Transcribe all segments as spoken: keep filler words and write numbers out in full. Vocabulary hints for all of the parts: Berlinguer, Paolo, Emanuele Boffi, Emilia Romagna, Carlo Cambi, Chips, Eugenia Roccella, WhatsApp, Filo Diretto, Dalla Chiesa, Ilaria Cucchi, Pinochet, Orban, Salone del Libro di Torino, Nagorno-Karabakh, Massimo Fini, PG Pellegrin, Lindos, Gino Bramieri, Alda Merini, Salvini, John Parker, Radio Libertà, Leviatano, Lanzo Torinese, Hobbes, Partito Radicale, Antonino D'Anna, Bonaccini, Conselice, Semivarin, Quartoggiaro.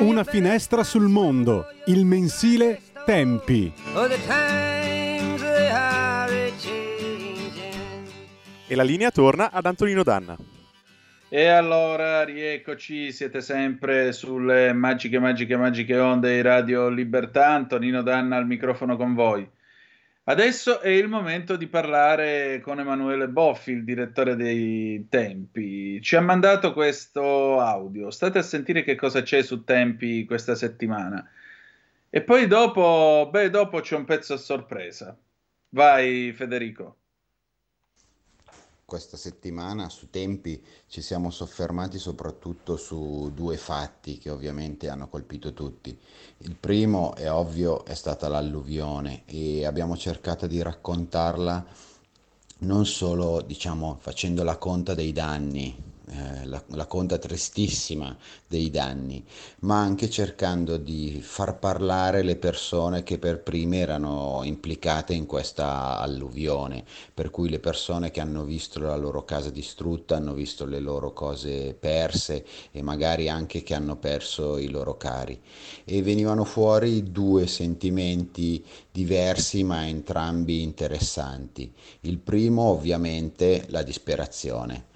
Una finestra sul mondo, il mensile Tempi. E la linea torna ad Antonino D'Anna. E allora rieccoci, siete sempre sulle magiche, magiche, magiche onde di Radio Libertà. Antonino D'Anna al microfono con voi. Adesso è il momento di parlare con Emanuele Boffi, il direttore dei Tempi. Ci ha mandato questo audio. State a sentire che cosa c'è su Tempi questa settimana. E poi dopo, beh, dopo c'è un pezzo a sorpresa. Vai Federico. Questa settimana su Tempi ci siamo soffermati soprattutto su due fatti che ovviamente hanno colpito tutti. Il primo, è ovvio, è stata l'alluvione e abbiamo cercato di raccontarla non solo, diciamo, facendo la conta dei danni, eh, la, la conta tristissima dei danni, ma anche cercando di far parlare le persone che per prime erano implicate in questa alluvione, per cui le persone che hanno visto la loro casa distrutta, hanno visto le loro cose perse e magari anche che hanno perso i loro cari. E venivano fuori due sentimenti diversi ma entrambi interessanti. Il primo, ovviamente, la disperazione,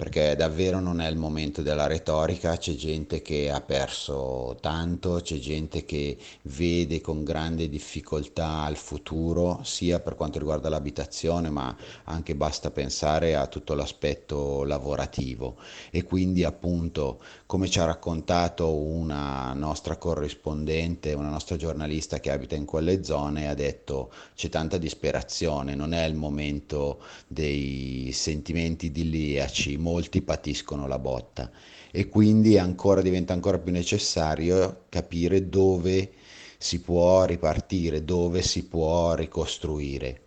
perché davvero non è il momento della retorica, c'è gente che ha perso tanto, c'è gente che vede con grande difficoltà al futuro, sia per quanto riguarda l'abitazione, ma anche basta pensare a tutto l'aspetto lavorativo. E quindi, appunto, come ci ha raccontato una nostra corrispondente, una nostra giornalista che abita in quelle zone, ha detto c'è tanta disperazione, non è il momento dei sentimenti idilliaci, molti patiscono la botta e quindi ancora diventa ancora più necessario capire dove si può ripartire, dove si può ricostruire.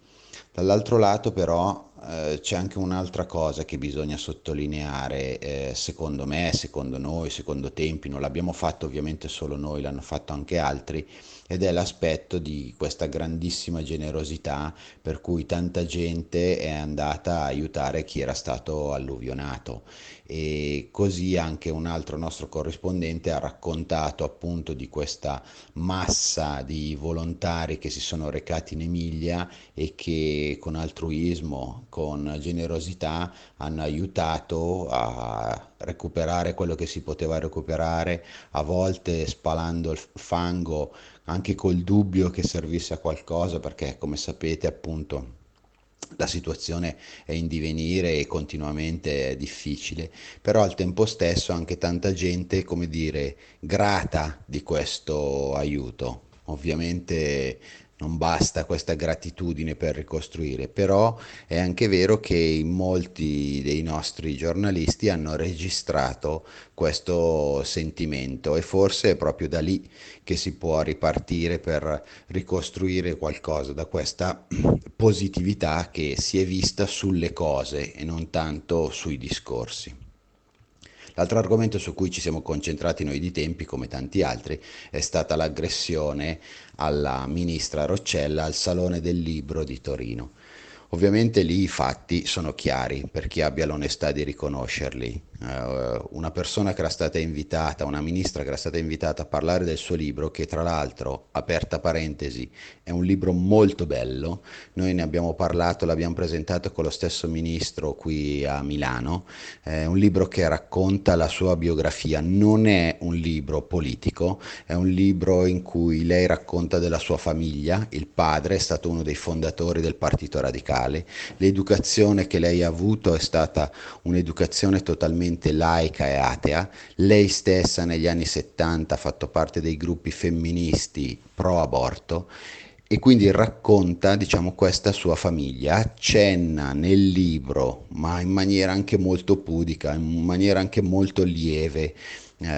Dall'altro lato però eh, c'è anche un'altra cosa che bisogna sottolineare, eh, secondo me, secondo noi, secondo Tempi, non l'abbiamo fatto ovviamente solo noi, l'hanno fatto anche altri, ed è l'aspetto di questa grandissima generosità per cui tanta gente è andata a aiutare chi era stato alluvionato. E così anche un altro nostro corrispondente ha raccontato appunto di questa massa di volontari che si sono recati in Emilia e che con altruismo, con generosità hanno aiutato a recuperare quello che si poteva recuperare, a volte spalando il fango anche col dubbio che servisse a qualcosa, perché come sapete appunto la situazione è in divenire e continuamente è difficile, però al tempo stesso anche tanta gente, come dire, grata di questo aiuto. Ovviamente non basta questa gratitudine per ricostruire, però è anche vero che molti dei nostri giornalisti hanno registrato questo sentimento e forse è proprio da lì che si può ripartire per ricostruire qualcosa, da questa positività che si è vista sulle cose e non tanto sui discorsi. L'altro argomento su cui ci siamo concentrati noi di Tempi, come tanti altri, è stata l'aggressione alla ministra Roccella al Salone del Libro di Torino. Ovviamente lì i fatti sono chiari per chi abbia l'onestà di riconoscerli. Uh, una persona che era stata invitata, una ministra che era stata invitata a parlare del suo libro, che tra l'altro, aperta parentesi, è un libro molto bello. Noi ne abbiamo parlato, l'abbiamo presentato con lo stesso ministro qui a Milano. È un libro che racconta la sua biografia, non è un libro politico, è un libro in cui lei racconta della sua famiglia. Il padre è stato uno dei fondatori del Partito Radicale. L'educazione che lei ha avuto è stata un'educazione totalmente laica e atea. Lei stessa negli anni settanta ha fatto parte dei gruppi femministi pro aborto e quindi racconta, diciamo, questa sua famiglia, accenna nel libro, ma in maniera anche molto pudica, in maniera anche molto lieve,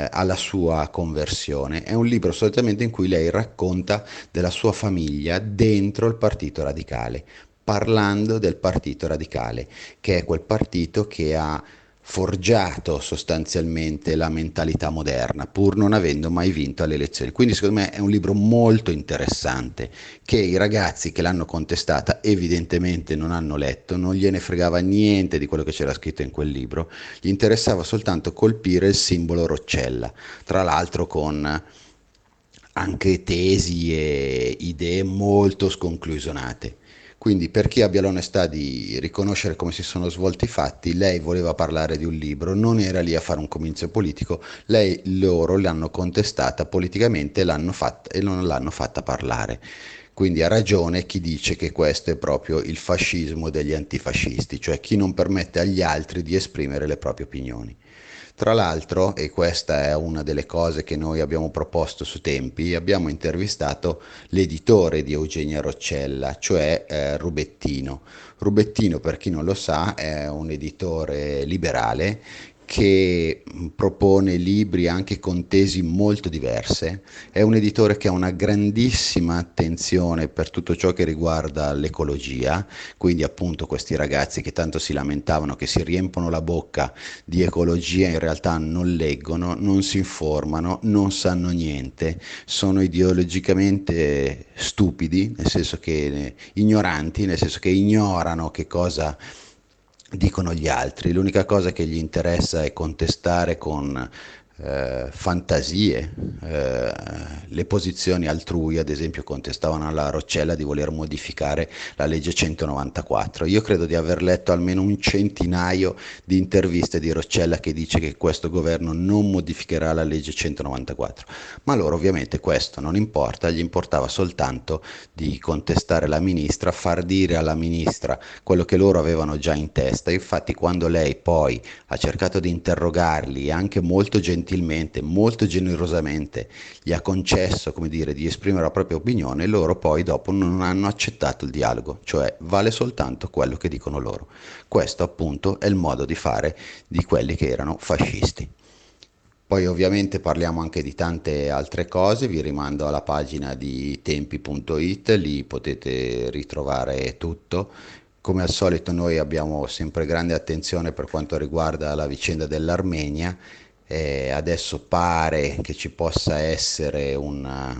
alla sua conversione. È un libro solitamente in cui lei racconta della sua famiglia dentro il Partito Radicale, parlando del Partito Radicale, che è quel partito che ha forgiato sostanzialmente la mentalità moderna, pur non avendo mai vinto alle elezioni. Quindi secondo me è un libro molto interessante, che i ragazzi che l'hanno contestata evidentemente non hanno letto, non gliene fregava niente di quello che c'era scritto in quel libro, gli interessava soltanto colpire il simbolo Roccella, tra l'altro con anche tesi e idee molto sconclusionate. Quindi, per chi abbia l'onestà di riconoscere come si sono svolti i fatti, lei voleva parlare di un libro, non era lì a fare un comizio politico, lei loro l'hanno contestata politicamente l'hanno fatta, e non l'hanno fatta parlare. Quindi ha ragione chi dice che questo è proprio il fascismo degli antifascisti, cioè chi non permette agli altri di esprimere le proprie opinioni. Tra l'altro, e questa è una delle cose che noi abbiamo proposto su Tempi, abbiamo intervistato l'editore di Eugenia Roccella, cioè eh, Rubettino. Rubettino, per chi non lo sa, è un editore liberale che propone libri anche con tesi molto diverse, è un editore che ha una grandissima attenzione per tutto ciò che riguarda l'ecologia, quindi appunto questi ragazzi che tanto si lamentavano, che si riempono la bocca di ecologia, in realtà non leggono, non si informano, non sanno niente, sono ideologicamente stupidi, nel senso che ignoranti, nel senso che ignorano che cosa dicono gli altri, l'unica cosa che gli interessa è contestare con eh, fantasie eh, le posizioni altrui. Ad esempio contestavano alla Roccella di voler modificare la legge centonovantaquattro. Io credo di aver letto almeno un centinaio di interviste di Roccella che dice che questo governo non modificherà la legge centonovantaquattro, ma loro ovviamente questo non importa, gli importava soltanto di contestare la ministra, far dire alla ministra quello che loro avevano già in testa. Infatti quando lei poi ha cercato di interrogarli, anche molto gentilmente gentilmente, molto generosamente gli ha concesso, come dire, di esprimere la propria opinione, loro poi dopo non hanno accettato il dialogo, cioè vale soltanto quello che dicono loro. Questo appunto è il modo di fare di quelli che erano fascisti. Poi ovviamente parliamo anche di tante altre cose, vi rimando alla pagina di tempi punto it, lì potete ritrovare tutto. Come al solito noi abbiamo sempre grande attenzione per quanto riguarda la vicenda dell'Armenia. Eh, adesso pare che ci possa essere una,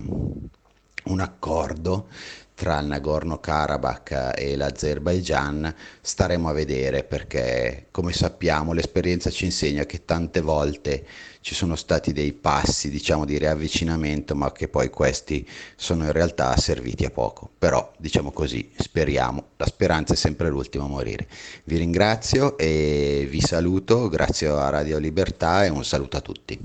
un accordo tra il Nagorno-Karabakh e l'Azerbaigian, staremo a vedere, perché come sappiamo l'esperienza ci insegna che tante volte ci sono stati dei passi, diciamo, di riavvicinamento, ma che poi questi sono in realtà serviti a poco. Però, diciamo così, speriamo, la speranza è sempre l'ultima a morire. Vi ringrazio e vi saluto, grazie a Radio Libertà e un saluto a tutti.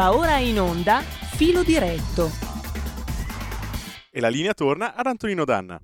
Va ora in onda Filo Diretto. E la linea torna ad Antonino D'Anna.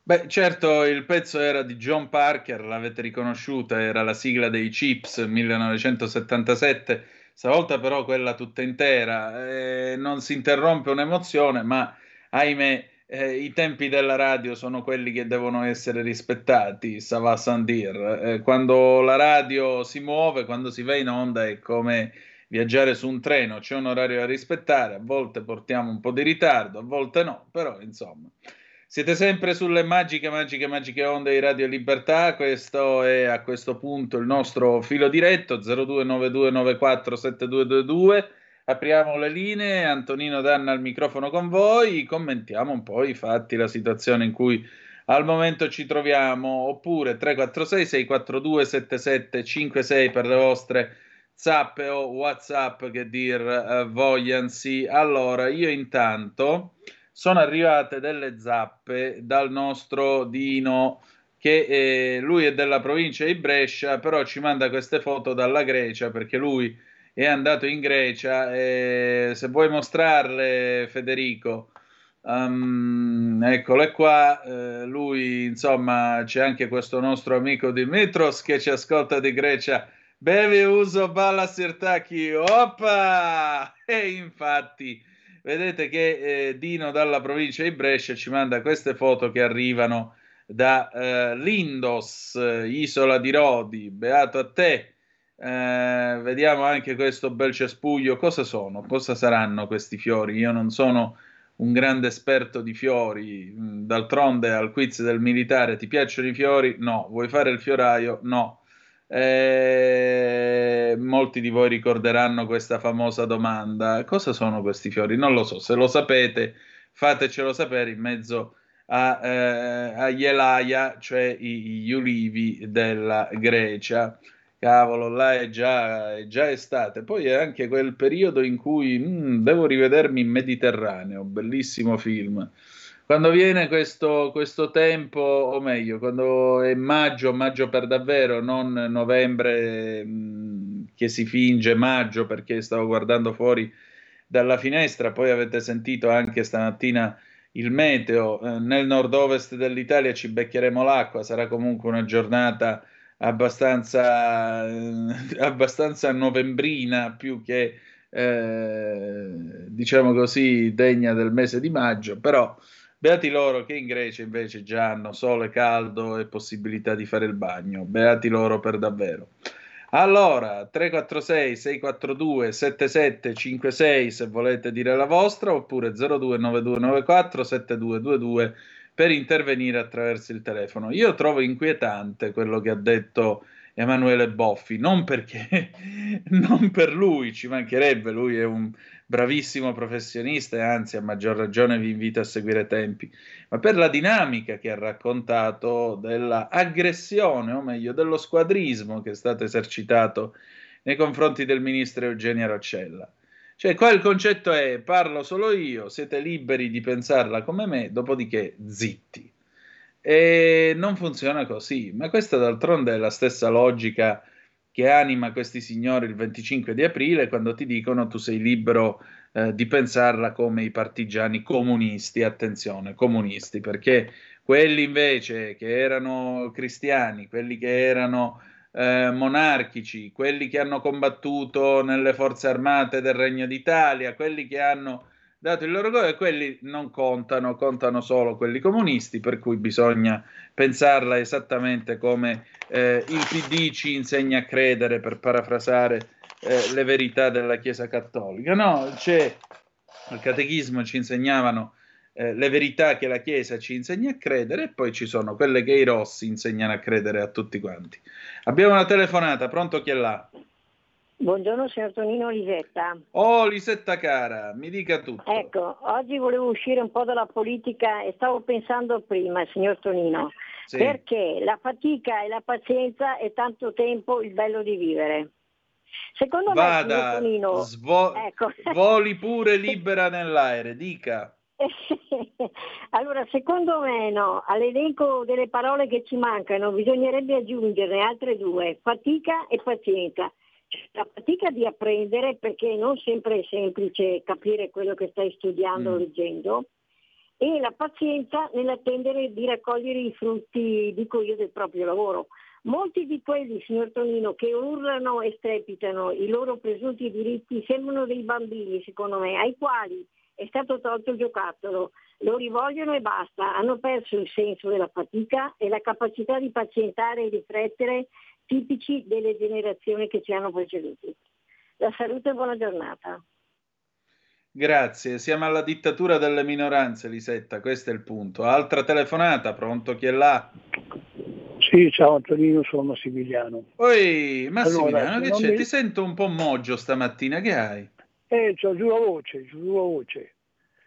Beh, certo, il pezzo era di John Parker, l'avete riconosciuta, era la sigla dei Chips, millenovecentosettantasette, stavolta però quella tutta intera, eh, non si interrompe un'emozione, ma ahimè eh, i tempi della radio sono quelli che devono essere rispettati, ça va sans dire. Eh, quando la radio si muove, quando si va in onda è come viaggiare su un treno, c'è un orario da rispettare, a volte portiamo un po' di ritardo, a volte no, però insomma... Siete sempre sulle magiche, magiche, magiche onde di Radio Libertà, questo è a questo punto il nostro filo diretto, zero due nove due nove quattro sette due due due, apriamo le linee, Antonino D'Anna al microfono con voi, commentiamo un po' i fatti, la situazione in cui al momento ci troviamo, oppure tre quattro sei sei quattro due sette sette cinque sei per le vostre zap o whatsapp che dir eh, vogliansi. Allora, io intanto... sono arrivate delle zappe dal nostro Dino, che eh, lui è della provincia di Brescia, però ci manda queste foto dalla Grecia, perché lui è andato in Grecia, e se vuoi mostrarle Federico, um, eccole qua, eh, lui insomma c'è anche questo nostro amico Dimitros che ci ascolta di Grecia, bevi uso balla sirtaki, oppa! E infatti... Vedete che eh, Dino dalla provincia di Brescia ci manda queste foto che arrivano da eh, Lindos, isola di Rodi, beato a te. Eh, vediamo anche questo bel cespuglio. Cosa sono? Cosa saranno questi fiori? Io non sono un grande esperto di fiori, d'altronde al quiz del militare ti piacciono i fiori? No. Vuoi fare il fioraio? No. Eh, molti di voi ricorderanno questa famosa domanda: cosa sono questi fiori? Non lo so, se lo sapete fatecelo sapere in mezzo a, eh, agli elaia, cioè gli ulivi della Grecia. Cavolo, là è già, è già estate, poi è anche quel periodo in cui mh, devo rivedermi in Mediterraneo, bellissimo film. Quando viene questo, questo tempo, o meglio, quando è maggio, maggio per davvero, non novembre mh, che si finge maggio, perché stavo guardando fuori dalla finestra, poi avete sentito anche stamattina il meteo, eh, nel nord-ovest dell'Italia ci beccheremo l'acqua, sarà comunque una giornata abbastanza, eh, abbastanza novembrina, più che, eh, diciamo così, degna del mese di maggio, però... Beati loro che in Grecia invece già hanno sole, caldo e possibilità di fare il bagno. Beati loro per davvero. Allora, tre quattro sei sei quattro due sette sette cinque sei se volete dire la vostra, oppure zero due nove due nove quattro sette due due due per intervenire attraverso il telefono. Io trovo inquietante quello che ha detto Emanuele Boffi, non perché, non per lui, ci mancherebbe, lui è un bravissimo professionista e anzi a maggior ragione vi invito a seguire Tempi, ma per la dinamica che ha raccontato dell'aggressione, o meglio dello squadrismo che è stato esercitato nei confronti del ministro Eugenia Roccella. Cioè qua il concetto è: parlo solo io, siete liberi di pensarla come me, dopodiché zitti. E non funziona così, ma questa d'altronde è la stessa logica che anima questi signori il venticinque di aprile quando ti dicono tu sei libero eh, di pensarla come i partigiani comunisti, attenzione, comunisti, perché quelli invece che erano cristiani, quelli che erano eh, monarchici, quelli che hanno combattuto nelle forze armate del Regno d'Italia, quelli che hanno... dato il loro governo, quelli non contano, contano solo quelli comunisti, per cui bisogna pensarla esattamente come eh, il P D ci insegna a credere, per parafrasare eh, le verità della Chiesa Cattolica. No, c'è al Catechismo ci insegnavano eh, le verità che la Chiesa ci insegna a credere e poi ci sono quelle che i rossi insegnano a credere a tutti quanti. Abbiamo una telefonata, pronto chi è là? Buongiorno signor Tonino, Lisetta. Oh Lisetta cara, mi dica tutto. Ecco, oggi volevo uscire un po' dalla politica e stavo pensando prima, signor Tonino, sì. Perché la fatica e la pazienza è tanto tempo il bello di vivere. Secondo Vada, me, signor Tonino, svo- ecco. Voli pure libera nell'aereo, dica. Allora, secondo me no, all'elenco delle parole che ci mancano bisognerebbe aggiungerne altre due, fatica e pazienza. c'è la fatica di apprendere, perché non sempre è semplice capire quello che stai studiando o mm. leggendo, e la pazienza nell'attendere di raccogliere i frutti, dico io, del proprio lavoro. Molti di quelli, signor Tonino, che urlano e strepitano i loro presunti diritti sembrano dei bambini, secondo me, ai quali è stato tolto il giocattolo, lo rivogliono e basta, hanno perso il senso della fatica e la capacità di pazientare e riflettere, tipici delle generazioni che ci hanno preceduti. La salute e buona giornata. Grazie, siamo alla dittatura delle minoranze, Lisetta, questo è il punto. Altra telefonata, pronto, chi è là? Sì, ciao Antonino, sono Massimiliano. Oi, Massimiliano, allora, che c'è? Mi... Ti sento un po' moggio stamattina, che hai? Eh, c'ho giù la voce, giù la voce.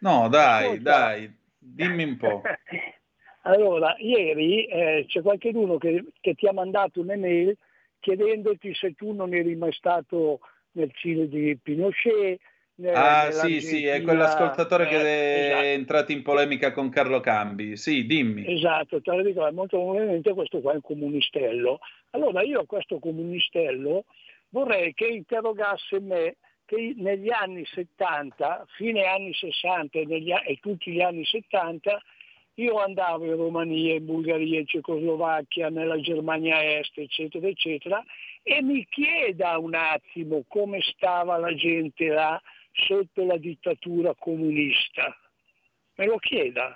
No, dai, Ascolta. dai, dimmi un po'. Allora, ieri eh, c'è qualcuno che, che ti ha mandato un'email chiedendoti se tu non eri mai stato nel Cile di Pinochet. Ah sì, sì, è quell'ascoltatore eh, che è esatto. entrato in polemica con Carlo Cambi. Sì, dimmi. Esatto, te lo dico, è molto probabilmente questo qua è un comunistello. Allora io a questo comunistello vorrei che interrogasse me, che negli anni settanta, fine anni sessanta e, negli, e tutti gli anni settanta io andavo in Romania, in Bulgaria, in Cecoslovacchia, nella Germania Est, eccetera, eccetera, e mi chieda un attimo come stava la gente là sotto la dittatura comunista, me lo chieda,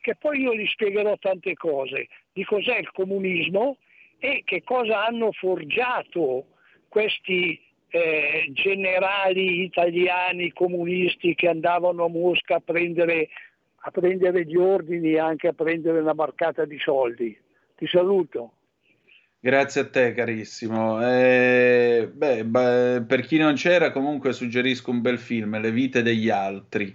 che poi io gli spiegherò tante cose di cos'è il comunismo e che cosa hanno forgiato questi eh, generali italiani comunisti che andavano a Mosca a prendere, a prendere gli ordini e anche a prendere una barcata di soldi. Ti saluto. Grazie a te carissimo, eh, beh, beh, per chi non c'era comunque suggerisco un bel film, Le vite degli altri,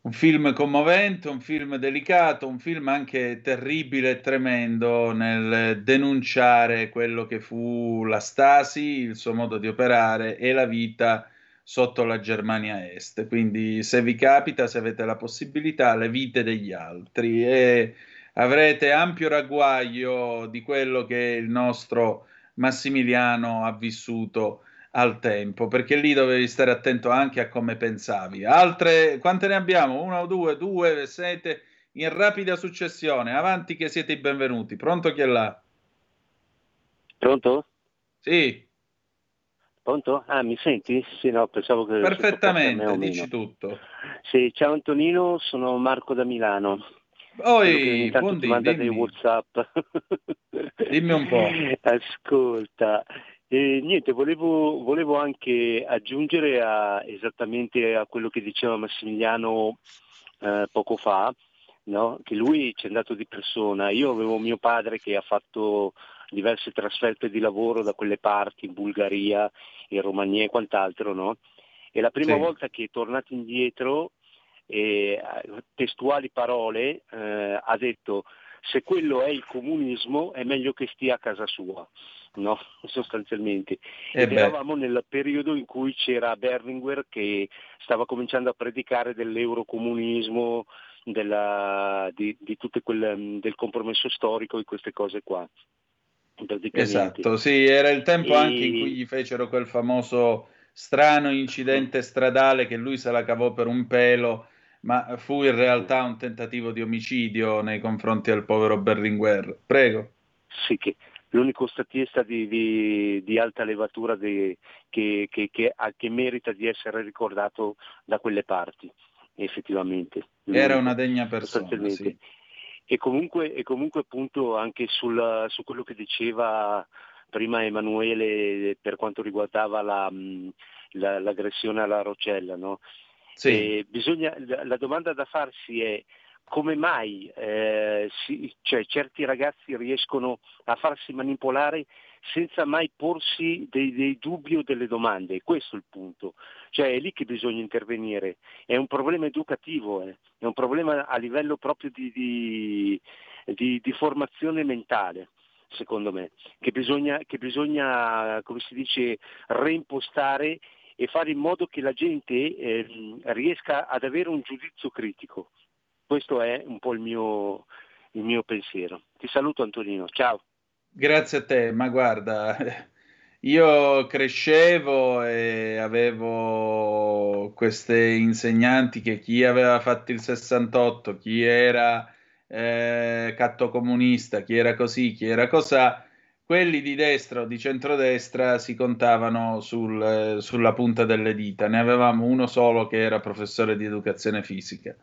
un film commovente, un film delicato, un film anche terribile e tremendo nel denunciare quello che fu la Stasi, il suo modo di operare e la vita sotto la Germania Est, quindi se vi capita, se avete la possibilità, Le vite degli altri, e avrete ampio ragguaglio di quello che il nostro Massimiliano ha vissuto al tempo, perché lì dovevi stare attento anche a come pensavi. Altre, quante ne abbiamo? Una o due, due, sette, in rapida successione. Avanti che siete i benvenuti. Pronto chi è là? Pronto? Sì. Pronto? Ah, mi senti? Sì, no, pensavo che... Perfettamente, dici tutto. Sì, ciao Antonino, sono Marco da Milano. Oi, buon dì, manda dei WhatsApp. Dimmi un po'. Ascolta, eh, niente, volevo, volevo anche aggiungere a, esattamente a quello che diceva Massimiliano eh, poco fa, no? Che lui ci è andato di persona. Io avevo mio padre che ha fatto diverse trasferte di lavoro da quelle parti, in Bulgaria, in Romania e quant'altro, no? E la prima sì. volta che è tornato indietro, e testuali parole eh, ha detto: se quello è il comunismo è meglio che stia a casa sua, no? Sostanzialmente. Eh Ed eravamo nel periodo in cui c'era Berlinguer che stava cominciando a predicare dell'eurocomunismo, della, di, di tutto quel del compromesso storico e queste cose qua. Esatto, sì, era il tempo e... anche in cui gli fecero quel famoso strano incidente stradale che lui se la cavò per un pelo, ma fu in realtà un tentativo di omicidio nei confronti del povero Berlinguer. Prego. Sì, che l'unico statista di, di, di alta levatura di, che, che, che, che merita di essere ricordato da quelle parti, effettivamente. Era una degna persona, sì. E comunque, e comunque appunto anche sul, su quello che diceva prima Emanuele per quanto riguardava la, la, l'aggressione alla Roccella, no? Sì. E bisogna, la domanda da farsi è come mai eh, si, cioè, certi ragazzi riescono a farsi manipolare senza mai porsi dei, dei dubbi o delle domande, questo è il punto, cioè è lì che bisogna intervenire, è un problema educativo, eh. È un problema a livello proprio di, di, di, di formazione mentale, secondo me, che bisogna, che bisogna, come si dice, reimpostare e fare in modo che la gente eh, riesca ad avere un giudizio critico. Questo è un po' il mio, il mio pensiero. Ti saluto Antonino, ciao. Grazie a te, ma guarda, Io crescevo e avevo queste insegnanti che chi aveva fatto il sessantotto, chi era eh, cattocomunista, chi era così, chi era cosà, quelli di destra o di centrodestra si contavano sul, eh, sulla punta delle dita. Ne avevamo uno solo che era professore di educazione fisica.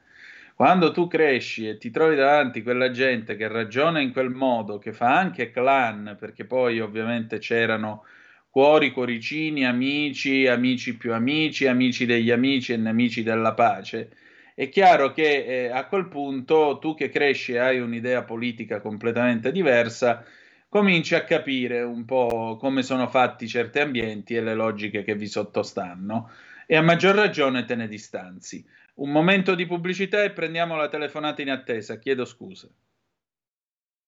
Quando tu cresci e ti trovi davanti quella gente che ragiona in quel modo, che fa anche clan, perché poi ovviamente c'erano cuori, cuoricini, amici, amici più amici, amici degli amici e nemici della pace, è chiaro che eh, a quel punto tu che cresci e hai un'idea politica completamente diversa, cominci a capire un po' come sono fatti certi ambienti e le logiche che vi sottostanno, e a maggior ragione te ne distanzi. Un momento di pubblicità e prendiamo la telefonata in attesa. Chiedo scusa.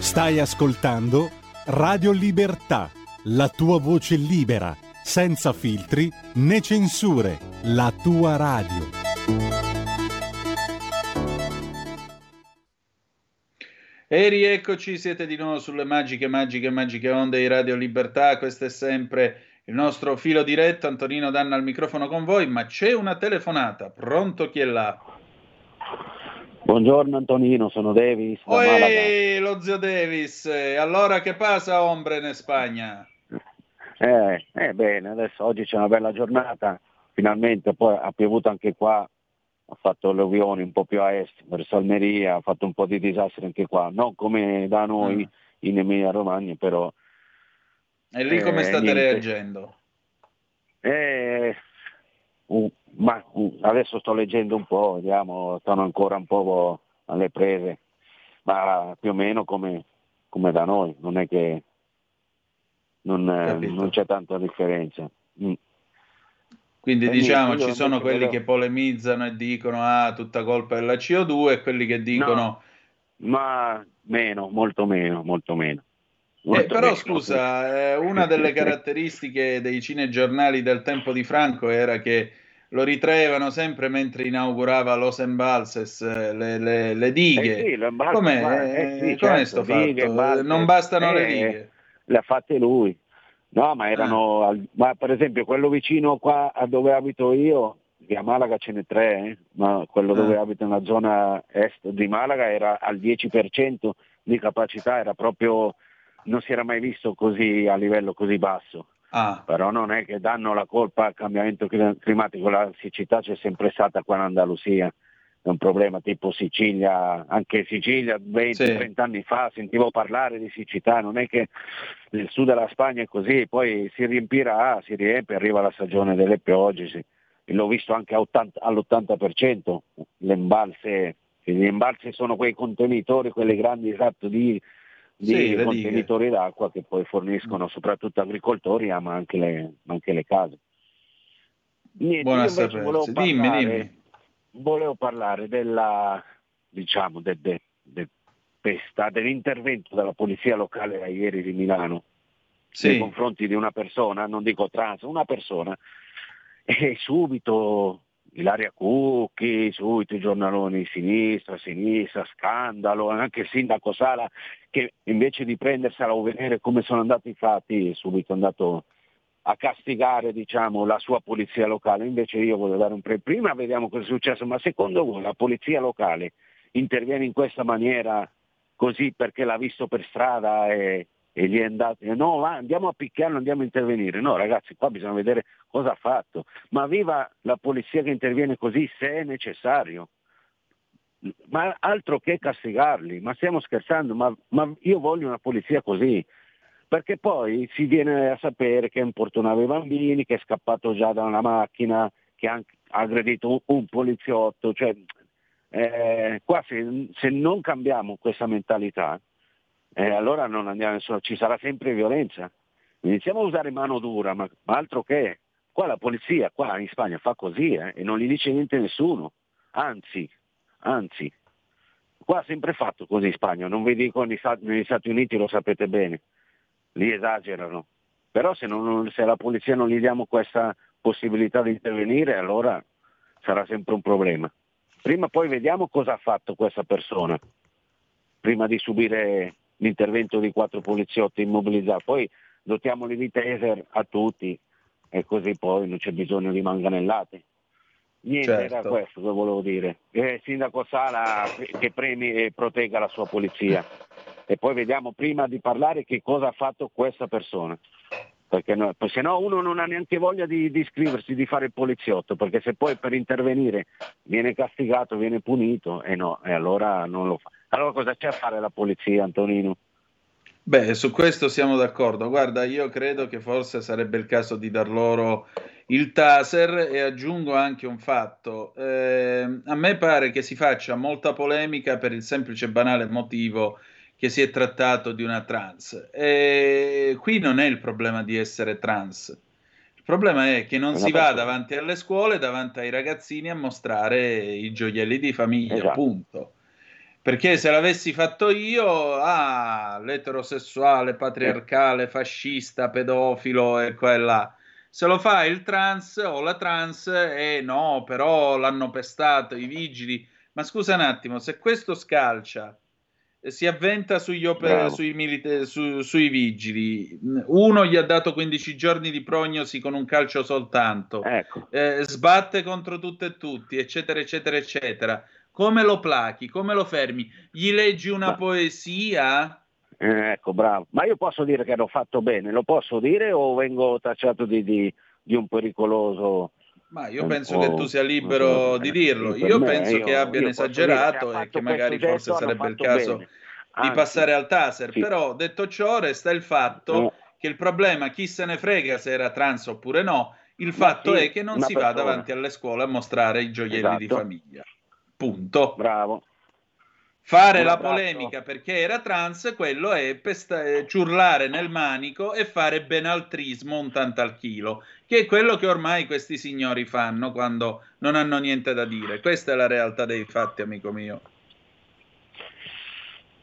Stai ascoltando Radio Libertà, la tua voce libera, senza filtri né censure, la tua radio. E rieccoci, siete di nuovo sulle magiche, magiche, magiche onde di Radio Libertà. Questo è sempre il nostro filo diretto, Antonino D'Anna al microfono con voi, ma c'è una telefonata. Pronto, chi è là? Buongiorno Antonino, sono Davis. Ehi, lo zio Davis, allora che passa ombre in Spagna? Eh, eh bene, adesso oggi c'è una bella giornata, finalmente, poi ha piovuto anche qua, ha fatto le alluvioni un po' più a est, verso Almeria, ha fatto un po' di disastri anche qua, non come da noi mm. in Emilia Romagna, però... E lì eh, come state niente. reagendo? Eh... Uh, ma uh, adesso sto leggendo un po', vediamo, sono ancora un po' alle prese, ma più o meno come, come da noi, non è che non, eh, non c'è tanta differenza. Mm. Quindi e diciamo niente, ci sono quelli però... che polemizzano e dicono ah, tutta colpa della C O due, e quelli che dicono no, ma meno, molto meno, molto meno. Eh, però scusa, eh, una delle caratteristiche dei cinegiornali del tempo di Franco era che lo ritraevano sempre mentre inaugurava Los Embalses, le, le, le dighe. Eh sì, l'embalse, com'è, eh sì, com'è certo, sto dighe, fatto? Embalse, non bastano eh, le dighe. Le ha fatte lui. No, ma erano, ah. al, ma per esempio quello vicino qua a dove abito io, a Malaga ce n'è tre, eh? Ma quello ah. dove abito nella zona est di Malaga era al dieci per cento di capacità, era proprio... non si era mai visto così a livello così basso, ah. però non è che danno la colpa al cambiamento climatico, la siccità c'è sempre stata qua in Andalusia, è un problema tipo Sicilia, anche Sicilia venti trenta sì. anni fa sentivo parlare di siccità, non è che nel sud della Spagna è così, poi si riempirà, si riempie, arriva la stagione delle piogge, sì. l'ho visto anche all'ottanta per cento, le imbalse, gli imbalsi sono quei contenitori, quelle grandi esatto di di sì, contenitori d'acqua che poi forniscono soprattutto agricoltori ma anche le, anche le case. Niente, buona sapersi. Volevo parlare, dimmi, dimmi. Volevo parlare della diciamo de, de, de pesta, dell'intervento della polizia locale da ieri di Milano sì. nei confronti di una persona, non dico trans, una persona, e subito Ilaria Cucchi, subito i giornaloni sinistra, sinistra, scandalo, anche il sindaco Sala che invece di prendersela o vedere come sono andati i fatti è subito andato a castigare diciamo la sua polizia locale. Invece io voglio dare un pre, prima vediamo cosa è successo, ma secondo voi la polizia locale interviene in questa maniera così perché l'ha visto per strada e, e gli è andato no va, andiamo a picchiarlo, andiamo a intervenire? No ragazzi, qua bisogna vedere cosa ha fatto, ma viva la polizia che interviene così se è necessario, ma altro che castigarli, ma stiamo scherzando, ma, ma io voglio una polizia così, perché poi si viene a sapere che importunava i bambini, che è scappato già da una macchina, che ha aggredito un, un poliziotto, cioè eh, qua se, se non cambiamo questa mentalità eh, allora non andiamo, ci sarà sempre violenza, iniziamo a usare mano dura, ma altro che, qua la polizia, qua in Spagna fa così eh, e non gli dice niente nessuno, anzi, anzi, qua ha sempre fatto così in Spagna, non vi dico negli Stati, negli Stati Uniti, lo sapete bene, lì esagerano, però se, non, se la polizia non gli diamo questa possibilità di intervenire, allora sarà sempre un problema. Prima poi vediamo cosa ha fatto questa persona, prima di subire l'intervento di quattro poliziotti immobilizzati, poi dotiamoli di taser a tutti e così poi non c'è bisogno di manganellate. Niente, certo. Era questo che volevo dire. Il sindaco Sala che premi e protegga la sua polizia e poi vediamo prima di parlare che cosa ha fatto questa persona, perché no, se no uno non ha neanche voglia di, di iscriversi, di fare il poliziotto, perché se poi per intervenire viene castigato, viene punito, e eh no, e allora non lo fa. Allora cosa c'è a fare la polizia, Antonino? Beh, su questo siamo d'accordo. Guarda, io credo che forse sarebbe il caso di dar loro il taser e aggiungo anche un fatto. Eh, a me pare che si faccia molta polemica per il semplice e banale motivo che si è trattato di una trans. E qui non è il problema di essere trans. Il problema è che non una si persona. Va davanti alle scuole, davanti ai ragazzini a mostrare i gioielli di famiglia, esatto. Punto. Perché se l'avessi fatto io, ah, l'eterosessuale, patriarcale, fascista, pedofilo e qua e là. Se lo fa il trans o la trans, eh no, però l'hanno pestato i vigili. Ma scusa un attimo, se questo scalcia si avventa sugli oper- sui, milita- su- sui vigili, uno gli ha dato quindici giorni di prognosi con un calcio soltanto, ecco. eh, sbatte contro tutto e tutti, eccetera eccetera eccetera, come lo plachi, come lo fermi, gli leggi una ma... poesia? Eh, ecco, bravo, ma io posso dire che l'ho fatto bene, lo posso dire o vengo tacciato di, di, di un pericoloso? Ma io penso oh, che tu sia libero eh, di dirlo, io me, penso io, che abbiano esagerato dire, e che magari forse sarebbe il caso bene. Anzi, di passare al taser, sì. Però detto ciò resta il fatto eh. che il problema, chi se ne frega se era trans oppure no, il fatto sì, è che non si persona. Va davanti alle scuole a mostrare i gioielli esatto. di famiglia, punto. Bravo. Fare esatto. la polemica perché era trans, quello è pesta- ciurlare nel manico e fare benaltrismo un tanto al chilo, che è quello che ormai questi signori fanno quando non hanno niente da dire. Questa è la realtà dei fatti, amico mio.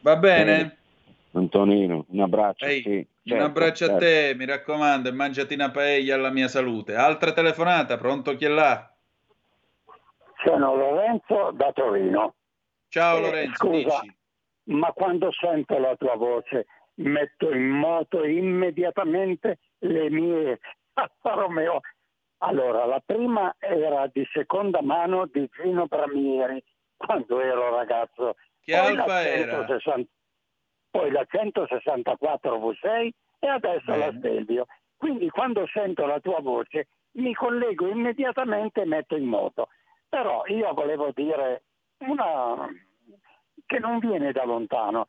Va bene? Eh, Antonino, un abbraccio. Ehi, sì, certo, un abbraccio certo. a te, mi raccomando, e mangiati una paella alla mia salute. Altra telefonata, pronto chi è là? Sono Lorenzo da Torino. Ciao Lorenzo, eh, scusa, dici. Ma quando sento la tua voce metto in moto immediatamente le mie Alfa Romeo. Allora, la prima era di seconda mano di Gino Bramieri, quando ero ragazzo. Che poi Alfa centosessanta, era? Poi la centosessantaquattro V sei e adesso Bene. La Stelvio. Quindi quando sento la tua voce mi collego immediatamente e metto in moto. Però io volevo dire... una che non viene da lontano.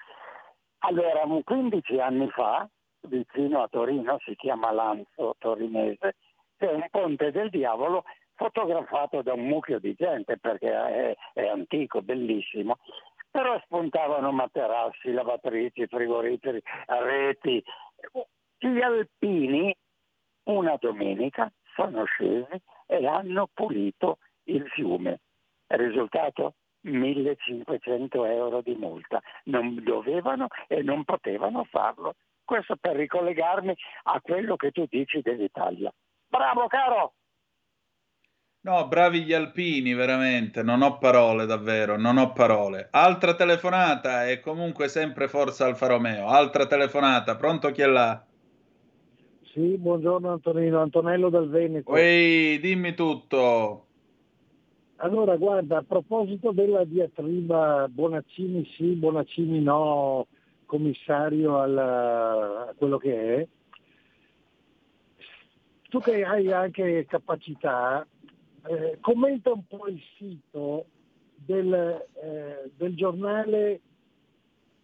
Allora, quindici anni fa, vicino a Torino, si chiama Lanzo Torinese, c'è un ponte del diavolo fotografato da un mucchio di gente, perché è, è antico, bellissimo, però spuntavano materassi, lavatrici, frigoriferi, reti. Gli alpini una domenica sono scesi e hanno pulito il fiume. Risultato? millecinquecento euro di multa. Non dovevano e non potevano farlo. Questo per ricollegarmi a quello che tu dici dell'Italia. Bravo caro! No, bravi gli alpini, veramente. Non ho parole, davvero, non ho parole. Altra telefonata e comunque sempre forza Alfa Romeo. Altra telefonata, pronto chi è là? Sì, buongiorno Antonino, Antonello dal Veneto. Ehi, dimmi tutto. Allora, guarda, a proposito della diatriba Bonaccini sì, Bonaccini no, commissario alla, a quello che è, tu che hai anche capacità, eh, commenta un po' il sito del, eh, del giornale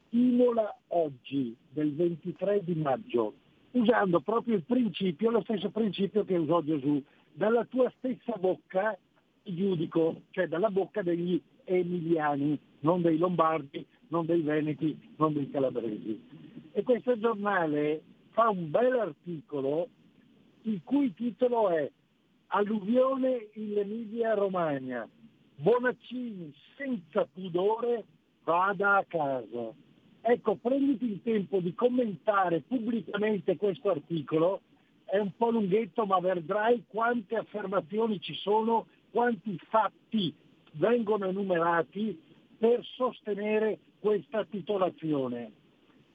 Imola Oggi, del ventitré di maggio, usando proprio il principio, lo stesso principio che usò Gesù, dalla tua stessa bocca giudico, cioè dalla bocca degli emiliani, non dei lombardi, non dei veneti, non dei calabresi. E questo giornale fa un bel articolo il cui titolo è Alluvione in Emilia Romagna, Bonaccini senza pudore vada a casa. Ecco, prenditi il tempo di commentare pubblicamente questo articolo, è un po' lunghetto ma vedrai quante affermazioni ci sono, quanti fatti vengono enumerati per sostenere questa titolazione.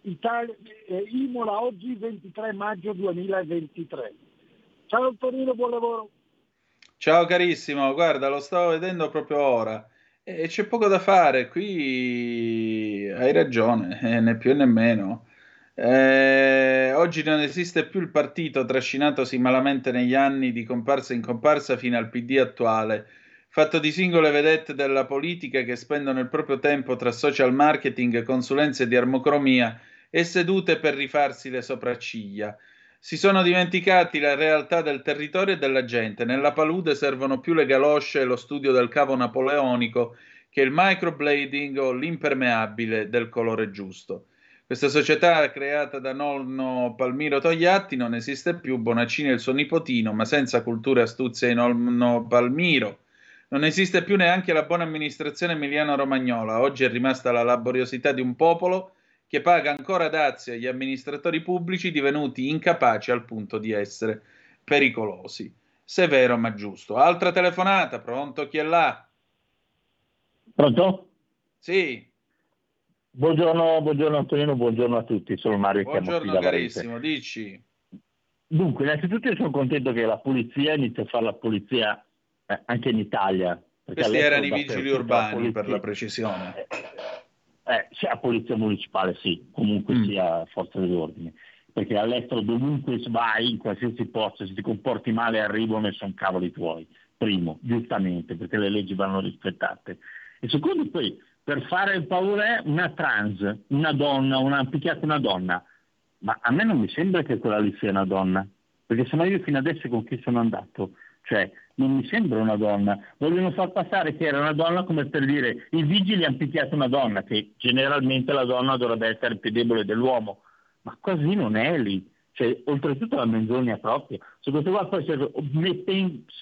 Italia, eh, Imola oggi ventitré maggio duemilaventitré. Ciao Antonino, buon lavoro. Ciao carissimo, guarda, lo stavo vedendo proprio ora e c'è poco da fare, qui hai ragione, eh, né più né meno. Eh, oggi non esiste più il partito trascinatosi malamente negli anni di comparsa in comparsa fino al P D attuale, fatto di singole vedette della politica che spendono il proprio tempo tra social marketing, consulenze di armocromia e sedute per rifarsi le sopracciglia. Si sono dimenticati la realtà del territorio e della gente. Nella palude servono più le galosce e lo studio del cavo napoleonico che il microblading o l'impermeabile del colore giusto. Questa società creata da nonno Palmiro Togliatti non esiste più, Bonaccini e il suo nipotino, ma senza cultura e astuzia di nonno Palmiro. Non esiste più neanche la buona amministrazione emiliano-romagnola. Oggi è rimasta la laboriosità di un popolo che paga ancora dazio agli amministratori pubblici divenuti incapaci al punto di essere pericolosi. Severo ma giusto. Altra telefonata, pronto? Chi è là? Pronto? Sì. Buongiorno, buongiorno Antonino, buongiorno a tutti, sono Mario. Buongiorno carissimo, dici. Dunque, innanzitutto io sono contento che la polizia inizia a fare la polizia eh, anche in Italia. Questi erano i vigili urbani, per la precisione. Eh, sia polizia municipale, sì, comunque mm. sia forza dell'ordine, perché all'estero dovunque vai, in qualsiasi posto, se ti comporti male arrivano e sono cavoli tuoi, primo, giustamente, perché le leggi vanno rispettate. E secondo, poi, per fare il paura una trans, una donna, una picchiata una donna, ma a me non mi sembra che quella lì sia una donna, perché sennò io fino adesso con chi sono andato? Cioè, non mi sembra una donna. Vogliono far passare che era una donna come per dire i vigili hanno picchiato una donna, che generalmente la donna dovrebbe essere più debole dell'uomo, ma così non è lì. Cioè, oltretutto la menzogna propria. Secondo me poi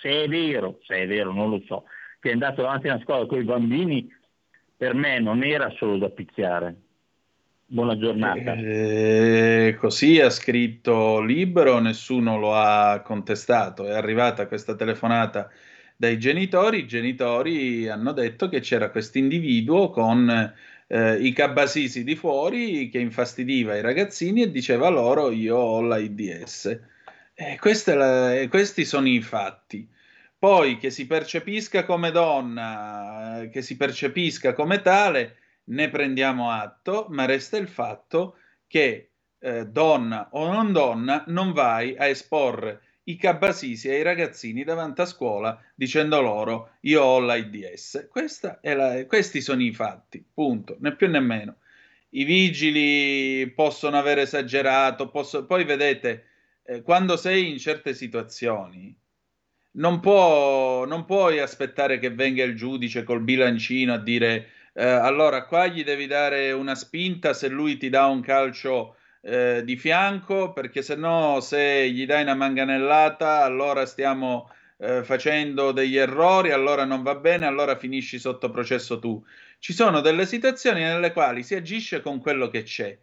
se è vero, se è vero, non lo so, che è andato davanti alla scuola con i bambini, per me non era solo da picchiare. Buona giornata. Eh, così ha scritto Libero, nessuno lo ha contestato. È arrivata questa telefonata dai genitori. I genitori hanno detto che c'era questo individuo con eh, i cabasisi di fuori che infastidiva i ragazzini e diceva loro: io ho la I D S. Eh, questa è la, eh, questi sono i fatti. Poi che si percepisca come donna, eh, che si percepisca come tale, ne prendiamo atto, ma resta il fatto che eh, donna o non donna non vai a esporre i cabasisi ai ragazzini davanti a scuola dicendo loro io ho l'I D S. Questa è la, questi sono i fatti, punto, né più né meno. I vigili possono aver esagerato, possono, poi vedete, eh, quando sei in certe situazioni non, può, non puoi aspettare che venga il giudice col bilancino a dire Eh, allora qua gli devi dare una spinta se lui ti dà un calcio eh, di fianco, perché se no se gli dai una manganellata allora stiamo eh, facendo degli errori, allora non va bene, allora finisci sotto processo tu. Ci sono delle situazioni nelle quali si agisce con quello che c'è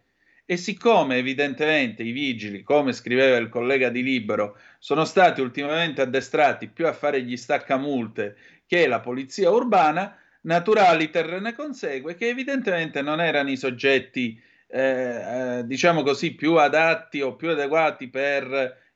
e siccome evidentemente i vigili, come scriveva il collega di Libero, sono stati ultimamente addestrati più a fare gli staccamulte che la polizia urbana, naturaliter ne consegue che evidentemente non erano i soggetti eh, diciamo così più adatti o più adeguati per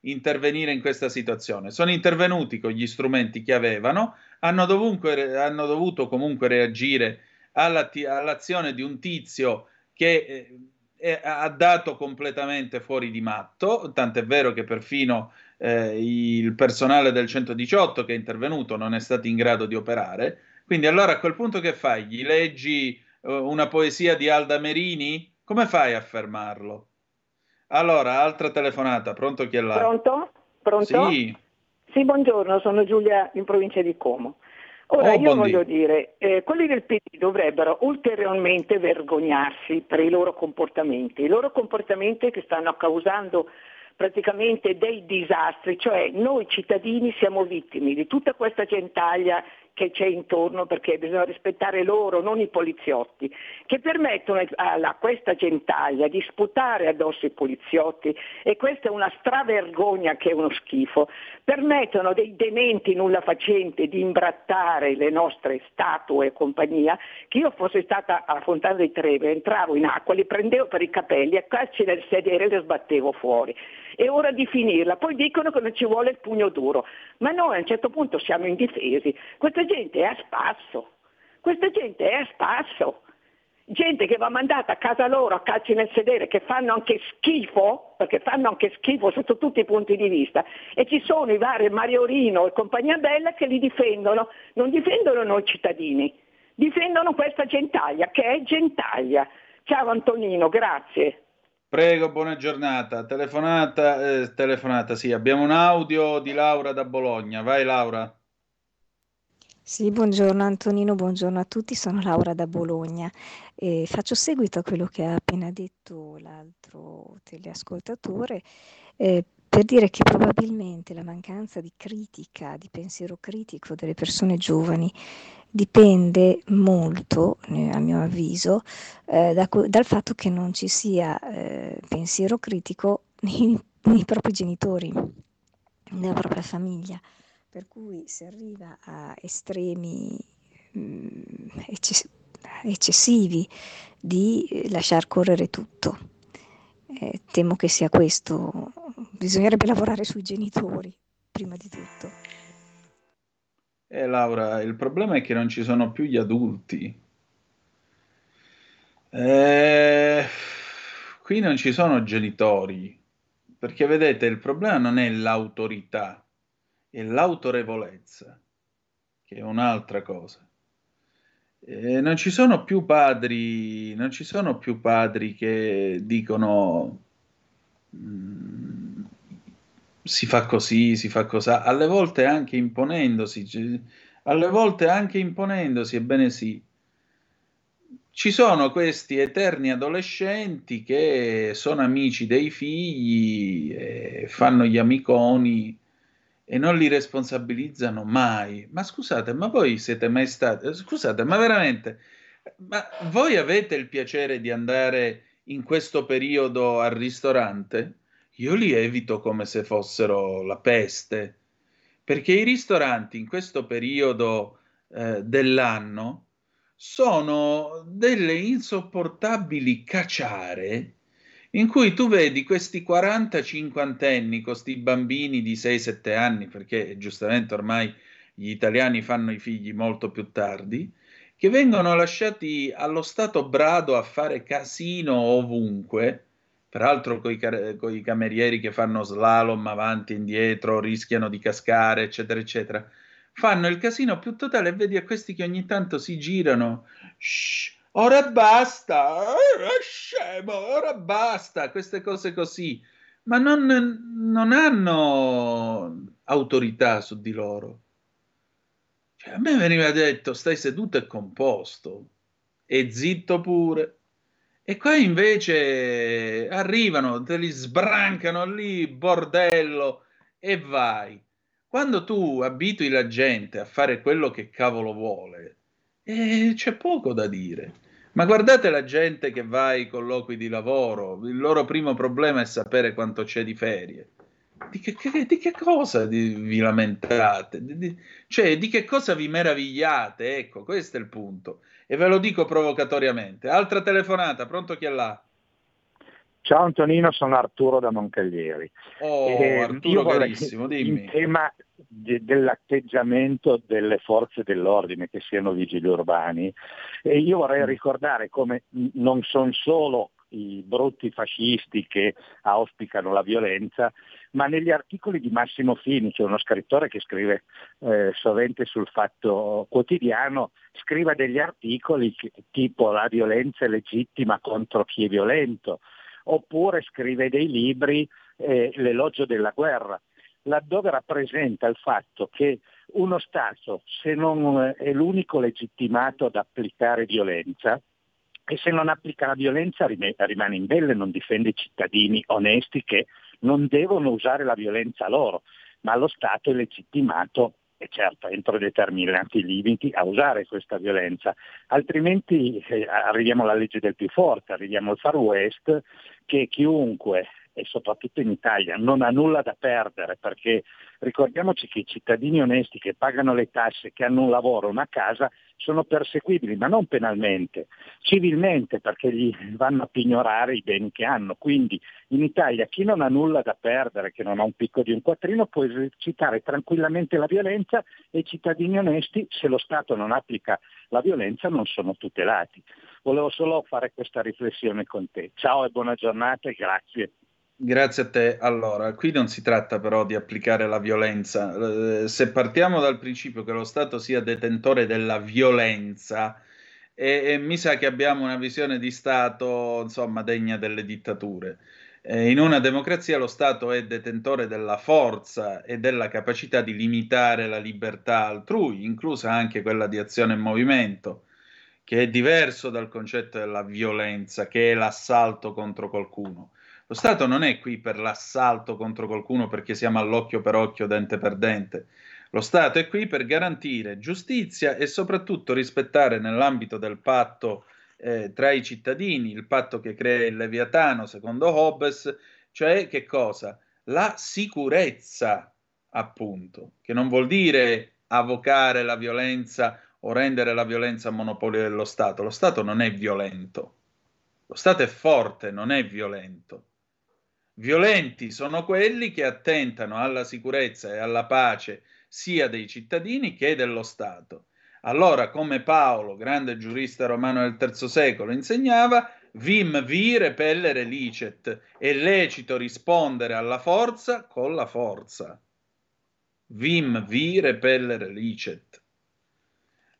intervenire in questa situazione. Sono intervenuti con gli strumenti che avevano, hanno, dovunque, hanno dovuto comunque reagire alla, all'azione di un tizio che eh, ha dato completamente fuori di matto, tant'è vero che perfino eh, il personale del centodiciotto che è intervenuto non è stato in grado di operare. Quindi allora a quel punto che fai? Gli leggi uh, una poesia di Alda Merini? Come fai a fermarlo? Allora, altra telefonata, pronto chi è là? Pronto? Pronto? Sì. Sì, buongiorno, sono Giulia in provincia di Como. Ora oh, io voglio dì. dire, eh, quelli del P D dovrebbero ulteriormente vergognarsi per i loro comportamenti, i loro comportamenti che stanno causando praticamente dei disastri, cioè noi cittadini siamo vittime di tutta questa gentaglia che c'è intorno, perché bisogna rispettare loro, non i poliziotti, che permettono a questa gentaglia di sputare addosso i poliziotti, e questa è una stravergogna che è uno schifo, permettono dei dementi nulla facenti di imbrattare le nostre statue e compagnia, che io fossi stata alla Fontana dei Trevi, entravo in acqua, li prendevo per i capelli, a calci nel sedere e li sbattevo fuori. È ora di finirla, poi dicono che non ci vuole il pugno duro, ma noi a un certo punto siamo indifesi, questa gente è a spasso, questa gente è a spasso, gente che va mandata a casa loro a calci nel sedere, che fanno anche schifo, perché fanno anche schifo sotto tutti i punti di vista, e ci sono i vari Mariorino e compagnia bella che li difendono, non difendono noi cittadini, difendono questa gentaglia che è gentaglia. Ciao Antonino, grazie. Prego, buona giornata. Telefonata, eh, telefonata, sì, abbiamo un audio di Laura da Bologna. Vai Laura. Sì, buongiorno Antonino, buongiorno a tutti, sono Laura da Bologna e faccio seguito a quello che ha appena detto l'altro teleascoltatore eh, per dire che probabilmente la mancanza di critica, di pensiero critico delle persone giovani dipende molto, eh, a mio avviso, eh, da, dal fatto che non ci sia eh, pensiero critico nei, nei propri genitori, nella propria famiglia. Per cui si arriva a estremi mh, ecce- eccessivi di lasciar correre tutto. Eh, temo che sia questo. Bisognerebbe lavorare sui genitori, prima di tutto. Eh, Laura, il problema è che non ci sono più gli adulti. Eh, qui non ci sono genitori, perché vedete, il problema non è l'autorità, e l'autorevolezza, che è un'altra cosa. E non ci sono più padri, non ci sono più padri che dicono mh, si fa così, si fa cosà, alle volte anche imponendosi, alle volte anche imponendosi, ebbene sì. Ci sono questi eterni adolescenti che sono amici dei figli, e fanno gli amiconi, e non li responsabilizzano mai. Ma scusate, ma voi siete mai stati... Scusate, ma veramente... Ma voi avete il piacere di andare in questo periodo al ristorante? Io li evito come se fossero la peste, perché i ristoranti in questo periodo eh, dell'anno sono delle insopportabili caciare, in cui tu vedi questi quaranta cinquantenni, questi bambini di sei sette anni, perché giustamente ormai gli italiani fanno i figli molto più tardi, che vengono lasciati allo stato brado a fare casino ovunque, peraltro coi, coi camerieri che fanno slalom avanti e indietro, rischiano di cascare, eccetera, eccetera. Fanno il casino più totale e vedi a questi che ogni tanto si girano, shh, ora basta, ora scemo, ora basta, queste cose così, ma non, non hanno autorità su di loro. Cioè, a me veniva detto, stai seduto e composto, e zitto pure, e qua invece arrivano, te li sbrancano lì, bordello, e vai. Quando tu abitui la gente a fare quello che cavolo vuole, E c'è poco da dire. Ma guardate la gente che va ai colloqui di lavoro, il loro primo problema è sapere quanto c'è di ferie. Di che, che, di che cosa di, vi lamentate? Di, di, cioè, di che cosa vi meravigliate? Ecco, questo è il punto. E ve lo dico provocatoriamente. Altra telefonata, pronto chi è là? Ciao Antonino, sono Arturo da Moncaglieri. Oh, eh, Arturo carissimo, dimmi. Il tema de- dell'atteggiamento delle forze dell'ordine, che siano vigili urbani, e io vorrei ricordare come non sono solo i brutti fascisti che auspicano la violenza, ma negli articoli di Massimo Fini, che è uno scrittore che scrive eh, sovente sul Fatto Quotidiano, scrive degli articoli che, tipo la violenza è legittima contro chi è violento, oppure scrive dei libri eh, L'elogio della guerra, laddove rappresenta il fatto che uno Stato, se non è l'unico legittimato ad applicare violenza, e se non applica la violenza rimane in velle, non difende i cittadini onesti che non devono usare la violenza loro, ma lo Stato è legittimato, e certo entro determinati limiti, a usare questa violenza, altrimenti eh, arriviamo alla legge del più forte, arriviamo al Far West, che chiunque, e soprattutto in Italia, non ha nulla da perdere, perché ricordiamoci che i cittadini onesti che pagano le tasse, che hanno un lavoro, una casa, sono perseguibili, ma non penalmente, civilmente, perché gli vanno a pignorare i beni che hanno. Quindi in Italia chi non ha nulla da perdere, che non ha un picco di un quattrino, può esercitare tranquillamente la violenza, e i cittadini onesti, se lo Stato non applica la violenza, non sono tutelati. Volevo solo fare questa riflessione con te. Ciao e buona giornata e grazie. Grazie a te. Allora, qui non si tratta però di applicare la violenza. Se partiamo dal principio che lo Stato sia detentore della violenza, e, e mi sa che abbiamo una visione di Stato, insomma, degna delle dittature. Eh, in una democrazia lo Stato è detentore della forza e della capacità di limitare la libertà altrui, inclusa anche quella di azione e movimento, che è diverso dal concetto della violenza, che è l'assalto contro qualcuno. Lo Stato non è qui per l'assalto contro qualcuno perché siamo all'occhio per occhio, dente per dente. Lo Stato è qui per garantire giustizia e soprattutto rispettare, nell'ambito del patto eh, tra i cittadini, il patto che crea il Leviatano, secondo Hobbes, cioè che cosa? La sicurezza, appunto, che non vuol dire avocare la violenza o rendere la violenza monopolio dello Stato. Lo Stato non è violento. Lo Stato è forte, non è violento. Violenti sono quelli che attentano alla sicurezza e alla pace sia dei cittadini che dello Stato. Allora, come Paolo, grande giurista romano del terzo secolo, insegnava, vim vi repellere licet, è lecito rispondere alla forza con la forza. Vim vi repellere licet.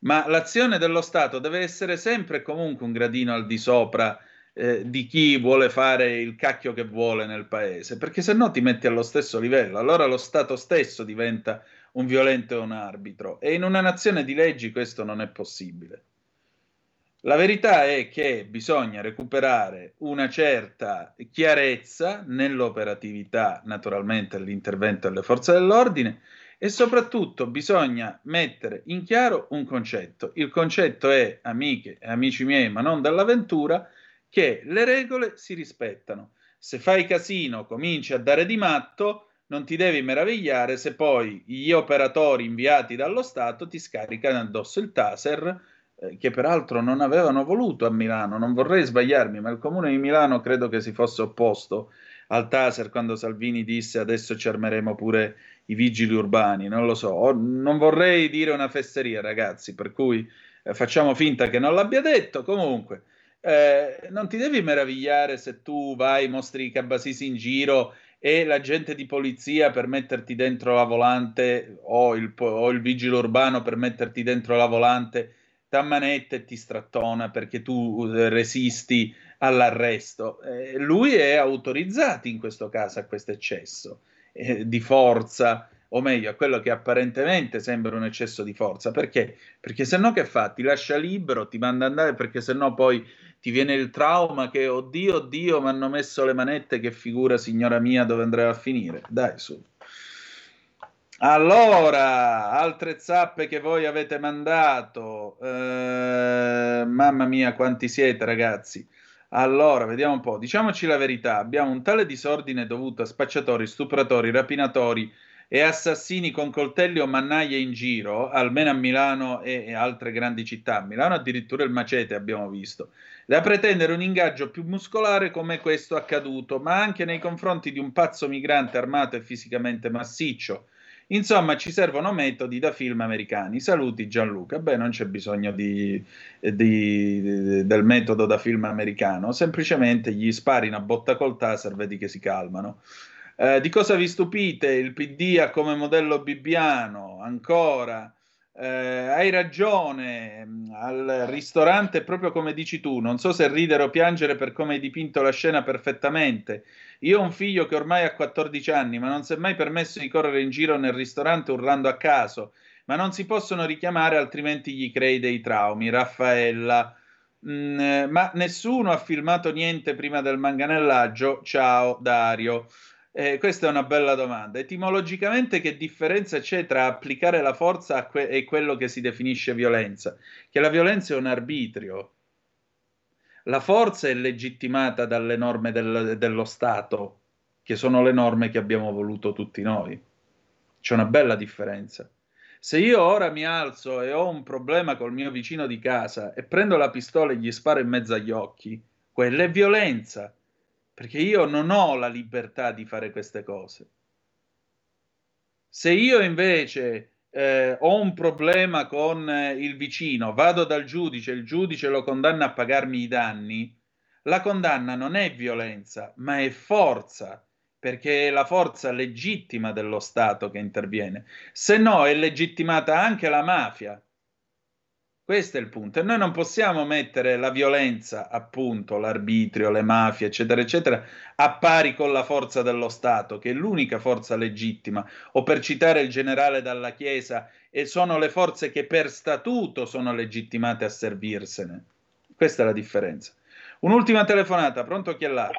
Ma l'azione dello Stato deve essere sempre e comunque un gradino al di sopra Eh, di chi vuole fare il cacchio che vuole nel paese, perché se no ti metti allo stesso livello, allora lo Stato stesso diventa un violento e un arbitro, e in una nazione di leggi questo non è possibile. La verità è che bisogna recuperare una certa chiarezza nell'operatività, naturalmente, all'intervento delle forze dell'ordine, e soprattutto bisogna mettere in chiaro un concetto. Il concetto è, amiche e amici miei, ma non dell'avventura, che le regole si rispettano. Se fai casino, cominci a dare di matto, non ti devi meravigliare se poi gli operatori inviati dallo Stato ti scaricano addosso il taser, eh, che peraltro non avevano voluto a Milano, non vorrei sbagliarmi, ma il Comune di Milano credo che si fosse opposto al taser quando Salvini disse adesso ci armeremo pure i vigili urbani, non lo so, non vorrei dire una fesseria, ragazzi, per cui eh, facciamo finta che non l'abbia detto, comunque. Eh, non ti devi meravigliare se tu vai, mostri i cabasisi in giro e l'agente di polizia per metterti dentro la volante o il, o il vigile urbano per metterti dentro la volante t'ammanetta e ti strattona perché tu resisti all'arresto. Eh, lui è autorizzato in questo caso a questo eccesso eh, di forza, o meglio a quello che apparentemente sembra un eccesso di forza. Perché? Perché se no che fa? Ti lascia libero, ti manda andare, perché se no poi ti viene il trauma che oddio, oddio, mi hanno messo le manette, che figura, signora mia, dove andrà a finire? Dai, su. Allora, altre zappe che voi avete mandato. Eh, mamma mia, quanti siete, ragazzi. Allora, vediamo un po'. Diciamoci la verità, abbiamo un tale disordine dovuto a spacciatori, stupratori, rapinatori e assassini con coltelli o mannaie in giro, almeno a Milano e, e altre grandi città. A Milano addirittura il macete abbiamo visto, da pretendere un ingaggio più muscolare come questo accaduto, ma anche nei confronti di un pazzo migrante armato e fisicamente massiccio. Insomma, ci servono metodi da film americani. Saluti Gianluca. Beh, non c'è bisogno di, di, del metodo da film americano, semplicemente gli spari una botta col taser, vedi che si calmano. Eh, di cosa vi stupite? Il P D ha come modello Bibbiano, ancora. Eh, hai ragione, al ristorante, proprio come dici tu, non so se ridere o piangere per come hai dipinto la scena perfettamente. Io ho un figlio che ormai ha quattordici anni, ma non si è mai permesso di correre in giro nel ristorante urlando a caso, ma non si possono richiamare altrimenti gli crei dei traumi. Raffaella, mm, ma nessuno ha filmato niente prima del manganellaggio, ciao Dario. Eh, questa è una bella domanda. Etimologicamente che differenza c'è tra applicare la forza a que- e quello che si definisce violenza? Che la violenza è un arbitrio. La forza è legittimata dalle norme del- dello Stato, che sono le norme che abbiamo voluto tutti noi. C'è una bella differenza. Se io ora mi alzo e ho un problema col mio vicino di casa e prendo la pistola e gli sparo in mezzo agli occhi, quella è violenza, perché io non ho la libertà di fare queste cose. Se io invece eh, ho un problema con eh, il vicino, vado dal giudice, il giudice lo condanna a pagarmi i danni, la condanna non è violenza, ma è forza, perché è la forza legittima dello Stato che interviene. Se no è legittimata anche la mafia. Questo è il punto. E noi non possiamo mettere la violenza, appunto, l'arbitrio, le mafie, eccetera, eccetera, a pari con la forza dello Stato, che è l'unica forza legittima. O per citare il generale Dalla Chiesa, e sono le forze che per statuto sono legittimate a servirsene. Questa è la differenza. Un'ultima telefonata, pronto chi è là?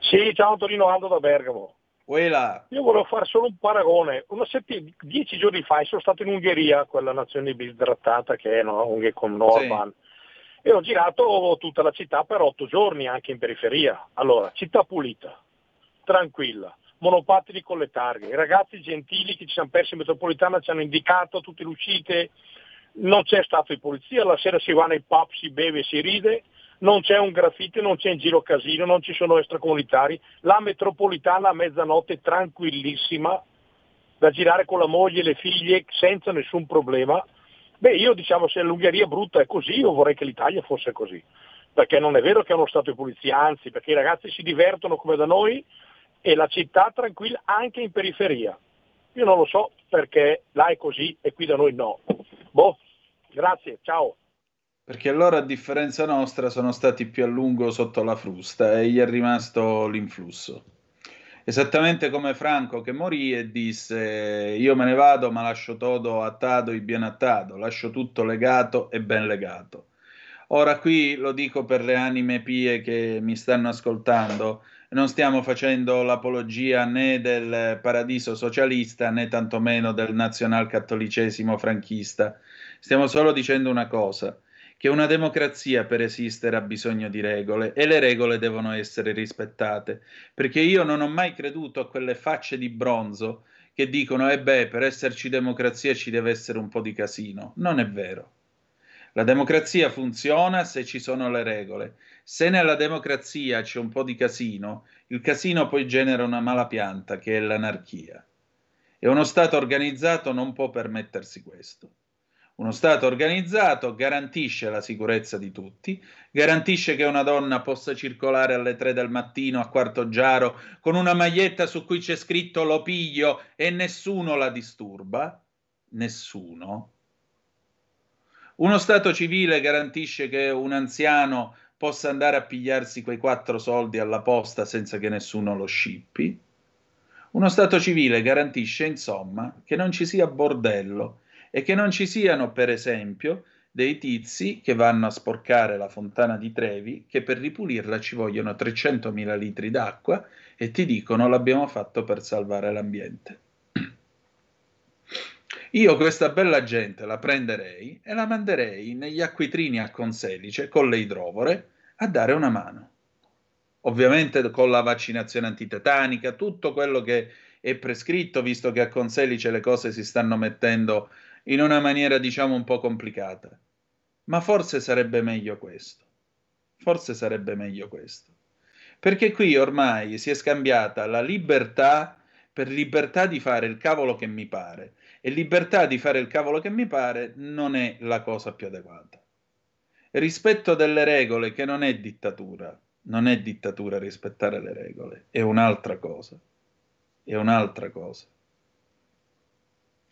Sì, ciao Antonino, Aldo da Bergamo. Uela. Io volevo fare solo un paragone. Una settim- dieci giorni fa sono stato in Ungheria, quella nazione bistrattata che è, no? Con Orban, sì. E ho girato tutta la città per otto giorni, anche in periferia. Allora, città pulita, tranquilla, monopattini con le targhe, i ragazzi gentili che ci siamo persi in metropolitana ci hanno indicato tutte le uscite, non c'è stato di polizia, la sera si va nei pub, si beve, si ride. Non c'è un graffiti, non c'è in giro casino, non ci sono extracomunitari, la metropolitana a mezzanotte tranquillissima, da girare con la moglie e le figlie senza nessun problema. Beh, io diciamo, se l'Ungheria brutta è così, io vorrei che l'Italia fosse così, perché non è vero che è uno stato di polizia, anzi, perché i ragazzi si divertono come da noi e la città tranquilla anche in periferia. Io non lo so perché là è così e qui da noi no. Boh, grazie, ciao. Perché loro, a differenza nostra, sono stati più a lungo sotto la frusta e gli è rimasto l'influsso. Esattamente come Franco, che morì e disse: io me ne vado, ma lascio todo attado e bien attado, lascio tutto legato e ben legato. Ora qui lo dico per le anime pie che mi stanno ascoltando, non stiamo facendo l'apologia né del paradiso socialista né tantomeno del nazionalcattolicesimo franchista, stiamo solo dicendo una cosa, che una democrazia per esistere ha bisogno di regole e le regole devono essere rispettate, perché io non ho mai creduto a quelle facce di bronzo che dicono e beh, per esserci democrazia ci deve essere un po' di casino. Non è vero. La democrazia funziona se ci sono le regole. Se nella democrazia c'è un po' di casino, il casino poi genera una malapianta che è l'anarchia. E uno Stato organizzato non può permettersi questo. Uno Stato organizzato garantisce la sicurezza di tutti, garantisce che una donna possa circolare alle tre del mattino a Quartoggiaro con una maglietta su cui c'è scritto lo piglio e nessuno la disturba, nessuno. Uno Stato civile garantisce che un anziano possa andare a pigliarsi quei quattro soldi alla posta senza che nessuno lo scippi. Uno Stato civile garantisce, insomma, che non ci sia bordello, e che non ci siano, per esempio, dei tizi che vanno a sporcare la Fontana di Trevi, che per ripulirla ci vogliono trecentomila litri d'acqua e ti dicono l'abbiamo fatto per salvare l'ambiente. Io questa bella gente la prenderei e la manderei negli acquitrini a Conselice con le idrovore a dare una mano. Ovviamente con la vaccinazione antitetanica, tutto quello che è prescritto, visto che a Conselice le cose si stanno mettendo in una maniera, diciamo, un po' complicata. Ma forse sarebbe meglio questo. Forse sarebbe meglio questo. Perché qui ormai si è scambiata la libertà per libertà di fare il cavolo che mi pare. E libertà di fare il cavolo che mi pare non è la cosa più adeguata. Rispetto delle regole, che non è dittatura. Non è dittatura rispettare le regole. È un'altra cosa. È un'altra cosa.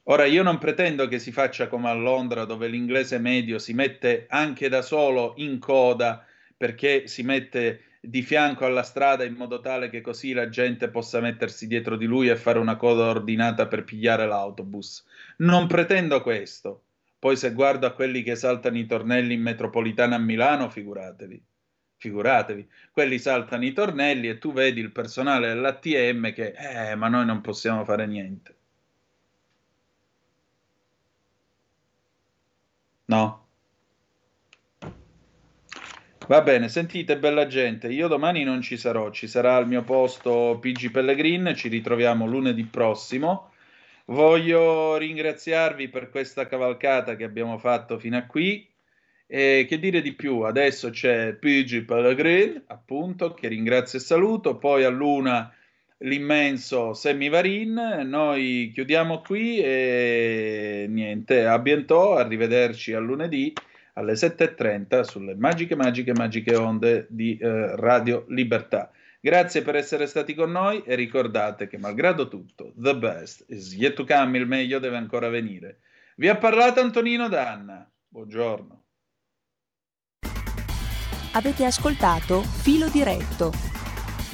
Ora, io non pretendo che si faccia come a Londra, dove l'inglese medio si mette anche da solo in coda perché si mette di fianco alla strada in modo tale che così la gente possa mettersi dietro di lui e fare una coda ordinata per pigliare l'autobus. Non pretendo questo. Poi se guardo a quelli che saltano i tornelli in metropolitana a Milano, figuratevi. Figuratevi, quelli saltano i tornelli e tu vedi il personale dell'A T M che, eh, ma noi non possiamo fare niente. No. Va bene, sentite bella gente, io domani non ci sarò, ci sarà al mio posto P G Pellegrin, ci ritroviamo lunedì prossimo. Voglio ringraziarvi per questa cavalcata che abbiamo fatto fino a qui e che dire di più, adesso c'è P G Pellegrin, appunto, che ringrazio e saluto, poi all'una l'immenso Semivarin, noi chiudiamo qui e niente, a bientôt, arrivederci a lunedì alle sette e trenta sulle magiche, magiche, magiche onde di eh, Radio Libertà. Grazie per essere stati con noi e ricordate che malgrado tutto, the best is yet to come, il meglio deve ancora venire. Vi ha parlato Antonino D'Anna. Buongiorno. Avete ascoltato Filo Diretto.